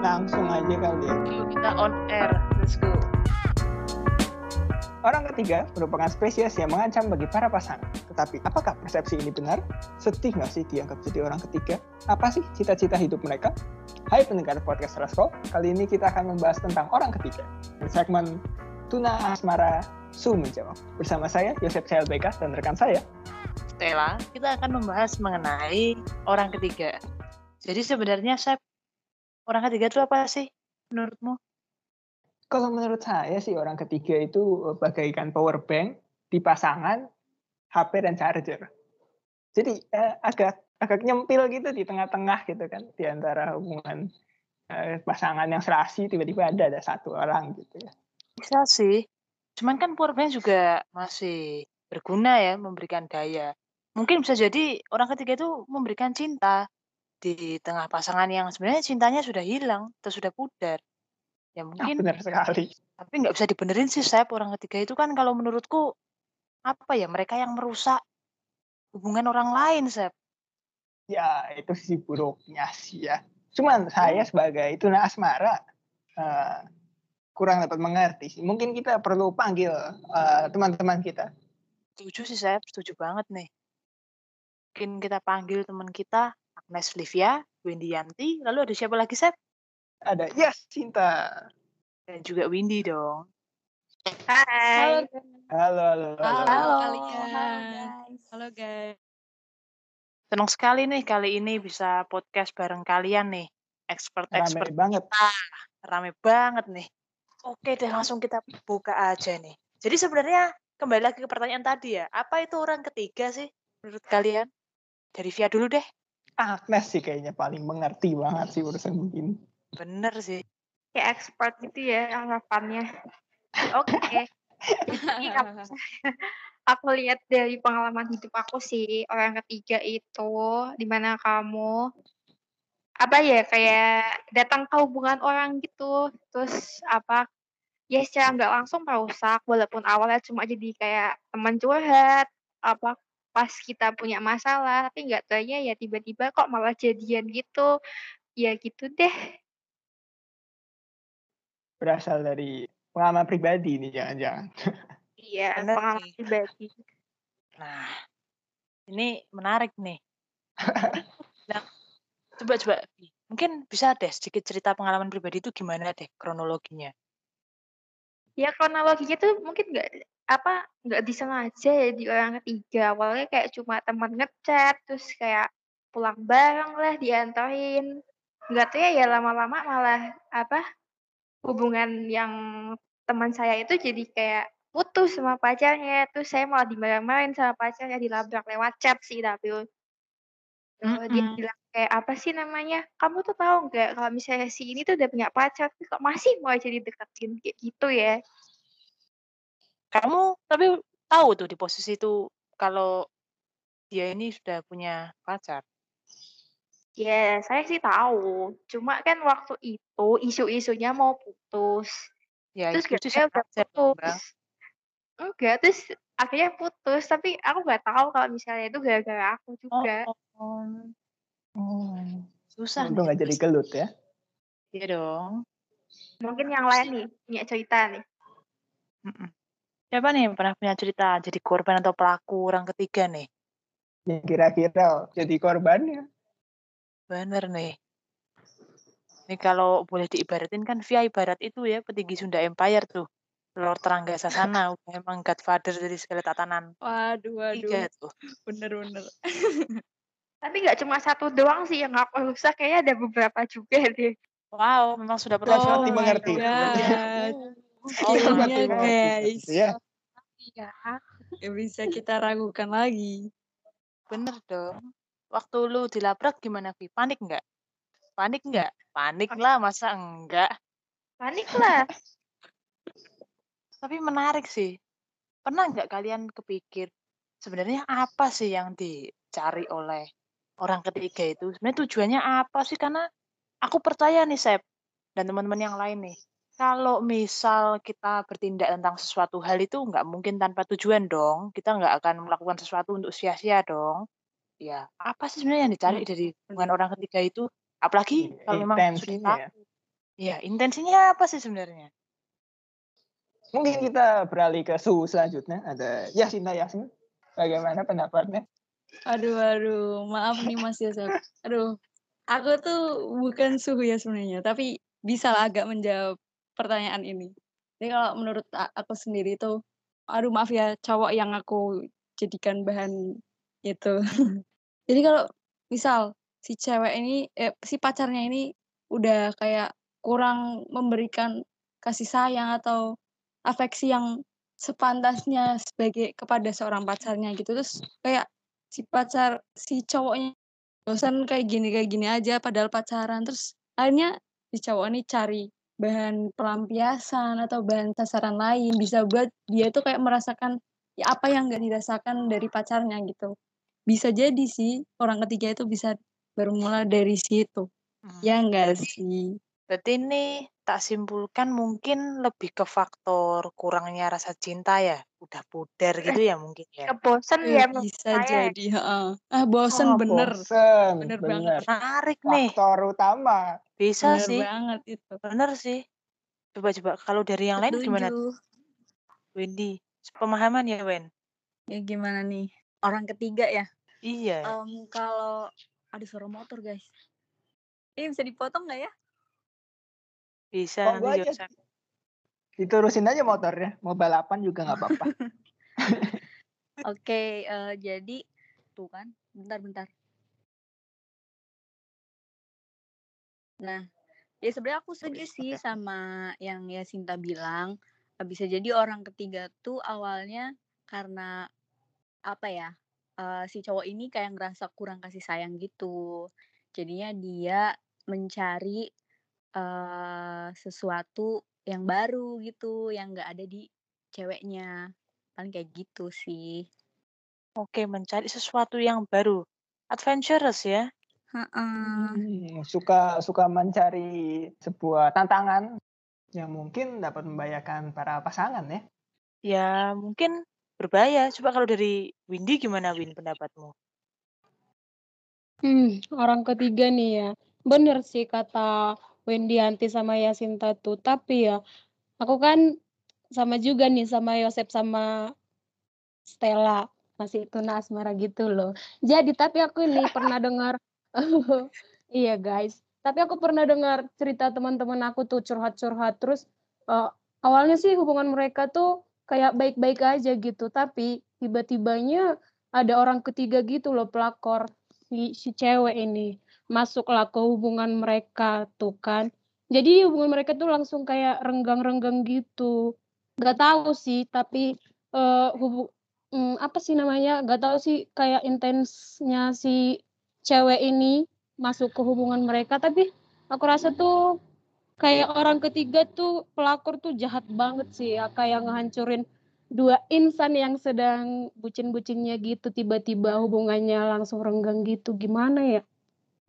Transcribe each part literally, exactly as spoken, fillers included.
langsung aja kali ya. Yuk kita on air, let's go. Orang ketiga merupakan spesies yang mengancam bagi para pasangan. Tetapi apakah persepsi ini benar? Sedih nggak sih dianggap jadi orang ketiga? Apa sih cita-cita hidup mereka? Hai pendengar Podcast Rasko, kali ini kita akan membahas tentang orang ketiga. Di segmen Tuna Asmara Su Menjawab. Bersama saya, Yosef Cahil Beka, dan rekan saya, Stella, kita akan membahas mengenai orang ketiga. Jadi sebenarnya, Sep, orang ketiga itu apa sih menurutmu? Kalau menurut saya sih orang ketiga itu bagaikan power bank di pasangan H P dan charger. Jadi eh, agak agak nyempil gitu di tengah-tengah gitu kan, di antara hubungan eh, pasangan yang serasi tiba-tiba ada ada satu orang gitu ya. Bisa sih. Cuman kan power bank juga masih berguna ya, memberikan daya. Mungkin bisa jadi orang ketiga itu memberikan cinta di tengah pasangan yang sebenarnya cintanya sudah hilang atau sudah pudar. Ya mungkin ah, benar sekali. Tapi nggak bisa dibenerin sih, Sep. Orang ketiga itu kan kalau menurutku apa ya, mereka yang merusak hubungan orang lain, Sep. Ya itu sisi buruknya sih ya. Cuman saya sebagai tuna asmara uh, kurang dapat mengerti sih. Mungkin kita perlu panggil uh, teman-teman kita. Setuju sih, Sep, setuju banget nih. Mungkin kita panggil teman kita Agnes Livia Windyanti. Lalu ada siapa lagi, Sep? Ada Yasinta dan juga Windy dong. Hai. Halo halo halo. Halo, halo kalian. Halo guys. Senang sekali nih kali ini bisa podcast bareng kalian nih. Expert-expert banget. Rame banget nih. Oke deh, langsung kita buka aja nih. Jadi sebenarnya kembali lagi ke pertanyaan tadi ya. Apa itu orang ketiga sih menurut kalian? Dari Via dulu deh. Agnes sih kayaknya paling mengerti banget sih urusan begini. Bener sih. Kayak expert gitu ya anggapannya. Oke. Okay. Aku lihat dari pengalaman hidup aku sih, orang ketiga itu dimana kamu apa ya kayak datang ke hubungan orang gitu. Terus apa ya secara nggak langsung merusak, walaupun awalnya cuma jadi kayak teman curhat apa pas kita punya masalah, tapi nggak taunya ya tiba-tiba kok malah jadian gitu. Ya gitu deh. Berasal dari pengalaman pribadi nih jangan-jangan. Iya, pengalaman nih. pribadi. Nah, ini menarik nih. Nah, coba-coba, mungkin bisa deh sedikit cerita pengalaman pribadi itu gimana deh kronologinya? Ya kronologinya tuh mungkin nggak apa nggak disengaja ya di orang ketiga. Awalnya kayak cuma teman ngechat, terus kayak pulang bareng lah diantarin. Nggak tuh ya, ya lama-lama malah apa? Hubungan yang teman saya itu jadi kayak putus sama pacarnya. Terus saya malah dimarah-marahin sama pacarnya, dilabrak lewat chat sih. Tapi mm-hmm. Dia bilang kayak apa sih namanya, kamu tuh tahu nggak kalau misalnya si ini tuh udah punya pacar tapi kok masih mau jadi deketin kayak gitu ya. Kamu tapi tahu tuh di posisi itu kalau dia ini sudah punya pacar. Ya, saya sih tahu. Cuma kan waktu itu isu-isunya mau putus. Ya, terus akhirnya putus. Enggak, terus akhirnya putus. Tapi aku nggak tahu kalau misalnya itu gara-gara aku juga. Oh, oh, oh. oh. Susah. Untung nggak jadi gelut ya? Iya dong. Mungkin yang lain nih punya cerita nih. Mm-mm. Siapa nih yang pernah punya cerita jadi korban atau pelaku orang ketiga nih? Yang kira-kira jadi korbannya. Bener nih. Ini kalau boleh diibaratin kan via ibarat itu ya, petinggi Sunda Empire tuh. Lord Terangga Sasana, udah emang godfather dari segala tatanan. Waduh, waduh. Tiga tuh. Bener-bener. Tapi gak cuma satu doang sih yang aku rusak, kayaknya ada beberapa juga deh. Wow, memang sudah pernah. Oh, berarti mengerti. Oh, iya guys. Iya. Gak bisa kita ragukan lagi. Bener dong. Waktu lu dilabrak gimana, Vi? Panik nggak? Panik nggak? Panik lah, masa enggak? Panik lah. Tapi menarik sih. Pernah nggak kalian kepikir, sebenarnya apa sih yang dicari oleh orang ketiga itu? Sebenarnya tujuannya apa sih? Karena aku percaya nih, Sep, dan teman-teman yang lain nih, kalau misal kita bertindak tentang sesuatu hal itu nggak mungkin tanpa tujuan dong. Kita nggak akan melakukan sesuatu untuk sia-sia dong. Ya, apa sih sebenarnya yang dicari dari hubungan orang ketiga itu? Apalagi kalau memang sudah tahu. Iya, intensinya apa sih sebenarnya? Mungkin kita beralih ke suhu selanjutnya. Ada Yasinta Yasmin. Bagaimana pendapatnya? Aduh, aduh. Maaf nih Mas Yosef. Aduh. Aku tuh bukan suhu ya sebenarnya. Tapi bisa lah agak menjawab pertanyaan ini. Jadi kalau menurut aku sendiri tuh, aduh maaf ya cowok yang aku jadikan bahan itu. Jadi kalau misal si cewek ini, eh, si pacarnya ini udah kayak kurang memberikan kasih sayang atau afeksi yang sepantasnya sebagai kepada seorang pacarnya gitu, terus kayak si pacar si cowoknya bosan kayak gini kayak gini aja padahal pacaran, terus akhirnya si cowok ini cari bahan pelampiasan atau bahan sasaran lain, bisa buat dia tuh kayak merasakan ya apa yang nggak dirasakan dari pacarnya gitu. Bisa jadi sih orang ketiga itu bisa bermula dari situ, hmm. ya nggak sih? Berarti ini tak simpulkan mungkin lebih ke faktor kurangnya rasa cinta ya. Udah pudar gitu ya mungkin ya. Bosen ya. Bisa saya. jadi. Uh. Ah bosen oh, bener. Bosen, bener, bener banget. Menarik nih. Faktor utama. Bisa bener sih. Bener banget itu. Bener sih. Coba-coba kalau dari yang Setuju. lain gimana? Windy. Pemahaman ya Wen? Ya gimana nih? Orang ketiga ya? Iya. Um, kalau ada suara motor guys. Ini bisa dipotong gak ya? Bisa oh, nanti Yosef. Diturusin aja motornya. Mau balapan juga gak apa-apa. Oke, okay, uh, jadi tuh kan. Bentar-bentar. Nah, ya sebenarnya aku setuju sih sama yang Yasinta bilang. Bisa jadi orang ketiga tuh awalnya karena apa ya, uh, si cowok ini kayak ngerasa kurang kasih sayang gitu. Jadinya dia mencari Uh, sesuatu yang baru gitu, yang gak ada di ceweknya. Paling kayak gitu sih. Oke, mencari sesuatu yang baru. Adventurous ya? Uh-uh. Hmm, suka, suka mencari sebuah tantangan yang mungkin dapat membahayakan para pasangan ya? Ya, mungkin berbahaya. Coba kalau dari Windy gimana, Win, pendapatmu? Hmm, orang ketiga nih ya. Bener sih kata Windyanti sama Yasinta tuh, tapi ya aku kan sama juga nih sama Yosef sama Stella, masih tuna asmara gitu loh. Jadi tapi aku ini pernah dengar iya guys, tapi aku pernah dengar cerita teman-teman aku tuh curhat-curhat, terus uh, awalnya sih hubungan mereka tuh kayak baik-baik aja gitu, tapi tiba-tibanya ada orang ketiga gitu loh, pelakor si, si cewek ini masuklah ke hubungan mereka tuh kan. Jadi hubungan mereka tuh langsung kayak renggang-renggang gitu. Gak tahu sih, tapi uh, hubung um, apa sih namanya? Gak tahu sih kayak intensnya si cewek ini masuk ke hubungan mereka. Tapi aku rasa tuh kayak orang ketiga tuh pelakor tuh jahat banget sih ya. Kayak ngehancurin dua insan yang sedang bucin-bucinnya gitu. Tiba-tiba hubungannya langsung renggang gitu. Gimana ya?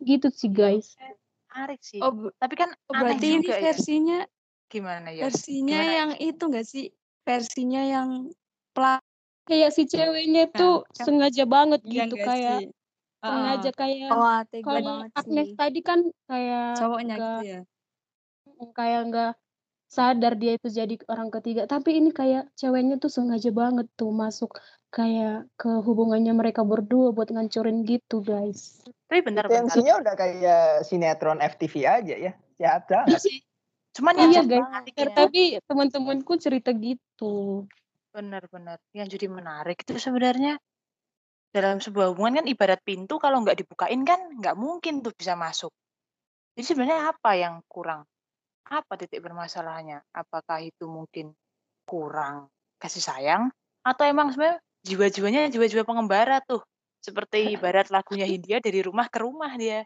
Gitu sih guys. Menarik sih. Oh, bu- tapi kan oh, berarti ini versinya ya? Gimana ya? Versinya gimana? Yang itu nggak sih? Versinya yang pelak kayak si ceweknya nah, tuh kan sengaja banget gitu kayak sih. Sengaja uh, kayak oh, kalau Agnes sih tadi kan kayak cowoknya gak, gitu ya. Kayak nggak sadar dia itu jadi orang ketiga, tapi ini kayak ceweknya tuh sengaja banget tuh masuk kayak ke hubungannya mereka berdua buat ngancurin gitu guys. Tapi bentar-bentar. Tensinya udah kayak sinetron F T V aja ya. Ya ada. Cuman iya guys. Banget, tapi ya teman-temanku cerita gitu. Benar-benar. Yang jadi menarik itu sebenarnya dalam sebuah hubungan kan ibarat pintu kalau nggak dibukain kan nggak mungkin tuh bisa masuk. Jadi sebenarnya apa yang kurang? Apa titik bermasalahnya? Apakah itu mungkin kurang kasih sayang? Atau emang sebenarnya jiwa-jiwanya jiwa-jiwa pengembara tuh, seperti ibarat lagunya Hindia dari rumah ke rumah dia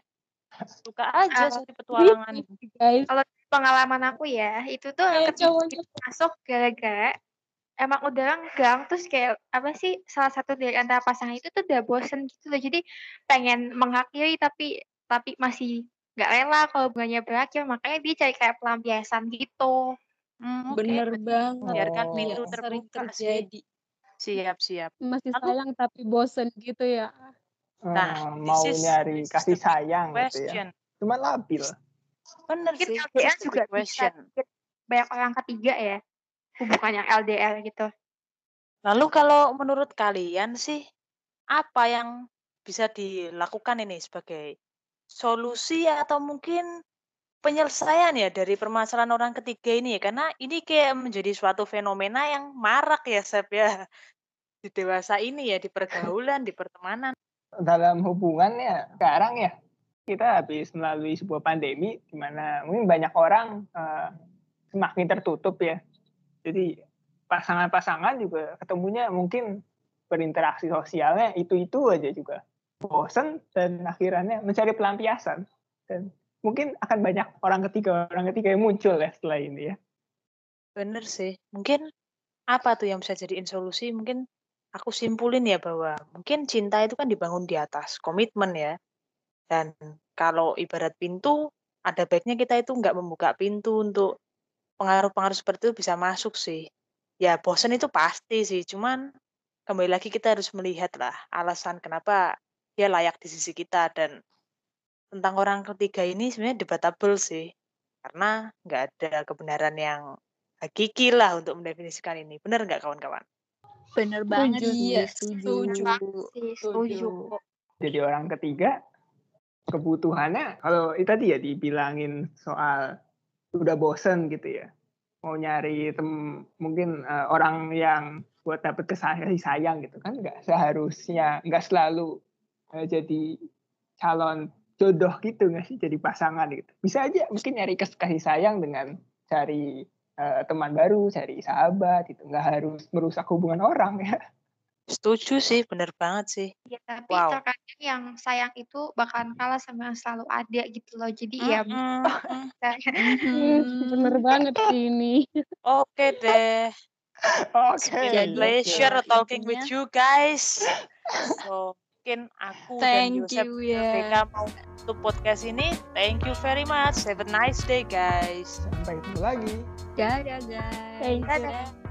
suka aja cari petualangan. Kalau pengalaman aku ya itu tuh ketika masuk gara-gara emang udah renggang, terus kayak apa sih salah satu dari antara pasangan itu tuh udah bosen gitu loh, jadi pengen mengakhiri tapi tapi masih nggak rela kalau hubungannya berakhir, makanya dia cari kayak pelampiasan gitu. Hmm, bener okay banget. Biarkan pintu oh terbuka terjadi. Siap-siap. Masih sayang aku tapi bosen gitu ya. Nah, hmm, mau nyari kasih sayang question gitu ya. Cuma labil. Bener sih. L D R juga bisa. Banyak orang ketiga ya, hubungan yang L D R gitu. Lalu kalau menurut kalian sih, apa yang bisa dilakukan ini sebagai solusi atau mungkin penyelesaian ya dari permasalahan orang ketiga ini? Karena ini kayak menjadi suatu fenomena yang marak ya, Sep, ya. Di dewasa ini ya, di pergaulan, di pertemanan. Dalam hubungannya sekarang ya, kita habis melalui sebuah pandemi di mana mungkin banyak orang uh, semakin tertutup ya. Jadi pasangan-pasangan juga ketemunya mungkin berinteraksi sosialnya itu-itu aja juga. Bosen dan akhirnya mencari pelampiasan. Dan mungkin akan banyak orang ketiga, orang ketiga yang muncul ya setelah ini ya. Bener sih. Mungkin apa tuh yang bisa jadiin solusi? Mungkin aku simpulin ya bahwa mungkin cinta itu kan dibangun di atas komitmen ya. Dan kalau ibarat pintu, ada baiknya kita itu nggak membuka pintu untuk pengaruh-pengaruh seperti itu bisa masuk sih. Ya bosan itu pasti sih, cuman kembali lagi kita harus melihat lah alasan kenapa dia layak di sisi kita. Dan tentang orang ketiga ini sebenarnya debatable sih. Karena nggak ada kebenaran yang hakiki lah untuk mendefinisikan ini. Benar nggak kawan-kawan? Bener banget, iya, setuju. Setuju. Jadi orang ketiga kebutuhannya kalau itu tadi ya dibilangin soal udah bosen gitu ya, mau nyari tem mungkin uh, orang yang buat dapet kasih sayang gitu kan, nggak seharusnya nggak selalu uh, jadi calon jodoh gitu, nggak sih, jadi pasangan gitu. Bisa aja mungkin nyari kasih sayang dengan cari Uh, teman baru, cari sahabat, itu nggak harus merusak hubungan orang ya. Setuju sih, bener banget sih. Ya, tapi wow, terkadang yang sayang itu bakalan kalah sama yang selalu ada gitu loh. Jadi mm-hmm. ya mm-hmm. bener banget ini. Oke okay deh. Oke. Okay. It's pleasure talking with you guys. So mungkin aku Thank dan Yosef Cahil Beka mau tutup podcast ini. Thank you very much. Have a nice day guys. Sampai ketemu lagi. Dadah guys. Dadah.